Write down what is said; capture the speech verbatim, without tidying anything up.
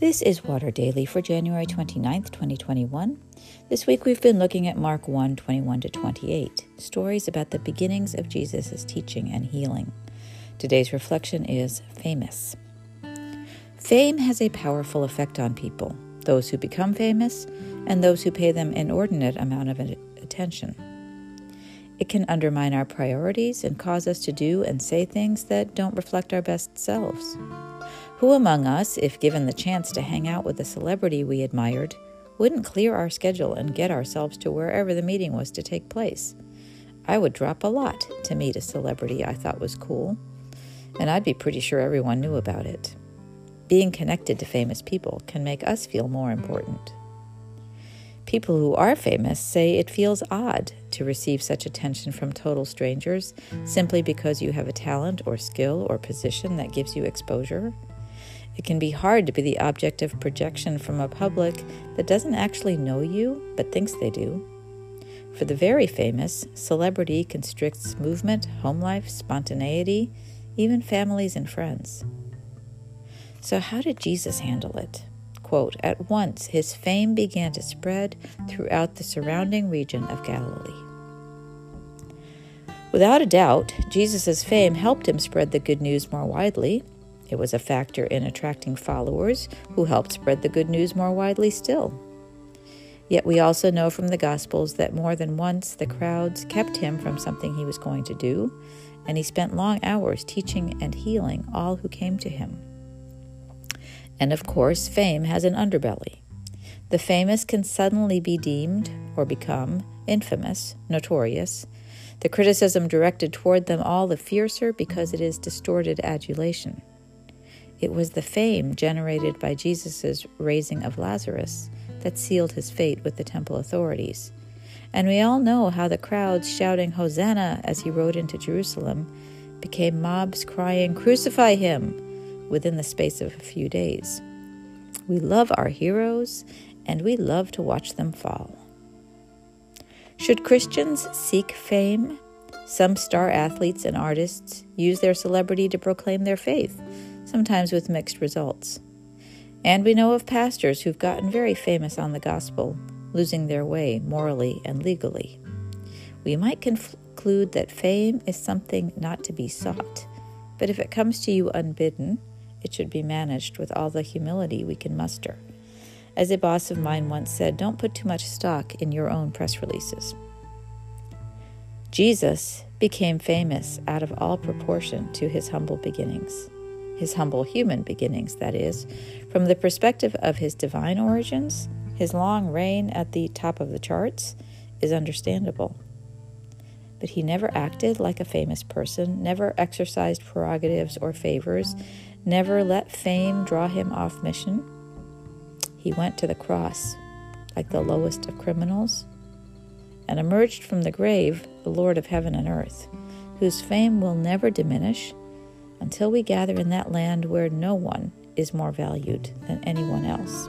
This is Water Daily for January twenty-ninth, twenty twenty-one. This week we've been looking at Mark one, twenty-one to twenty-eight, stories about the beginnings of Jesus' teaching and healing. Today's reflection is famous. Fame has a powerful effect on people, those who become famous and those who pay them an inordinate amount of attention. It can undermine our priorities and cause us to do and say things that don't reflect our best selves. Who among us, if given the chance to hang out with a celebrity we admired, wouldn't clear our schedule and get ourselves to wherever the meeting was to take place? I would drop a lot to meet a celebrity I thought was cool, and I'd be pretty sure everyone knew about it. Being connected to famous people can make us feel more important. People who are famous say it feels odd to receive such attention from total strangers simply because you have a talent or skill or position that gives you exposure. It can be hard to be the object of projection from a public that doesn't actually know you but thinks they do. For the very famous, celebrity constricts movement, home life, spontaneity, even families and friends. So how did Jesus handle it? Quote, "At once his fame began to spread throughout the surrounding region of Galilee." Without a doubt, Jesus' fame helped him spread the good news more widely. It was a factor in attracting followers who helped spread the good news more widely still. Yet we also know from the Gospels that more than once the crowds kept him from something he was going to do, and he spent long hours teaching and healing all who came to him. And of course, fame has an underbelly. The famous can suddenly be deemed, or become, infamous, notorious. The criticism directed toward them all the fiercer because it is distorted adulation. It was the fame generated by Jesus' raising of Lazarus that sealed his fate with the temple authorities. And we all know how the crowds shouting Hosanna as he rode into Jerusalem became mobs crying, "Crucify him!" within the space of a few days. We love our heroes, and we love to watch them fall. Should Christians seek fame? Some star athletes and artists use their celebrity to proclaim their faith, sometimes with mixed results. And we know of pastors who've gotten very famous on the gospel, losing their way morally and legally. We might conclude that fame is something not to be sought, but if it comes to you unbidden, it should be managed with all the humility we can muster. As a boss of mine once said, don't put too much stock in your own press releases. Jesus became famous out of all proportion to his humble beginnings, his humble human beginnings, that is, from the perspective of his divine origins. His long reign at the top of the charts is understandable. But he never acted like a famous person, never exercised prerogatives or favors, never let fame draw him off mission. He went to the cross like the lowest of criminals and emerged from the grave, the Lord of heaven and earth, whose fame will never diminish until we gather in that land where no one is more valued than anyone else.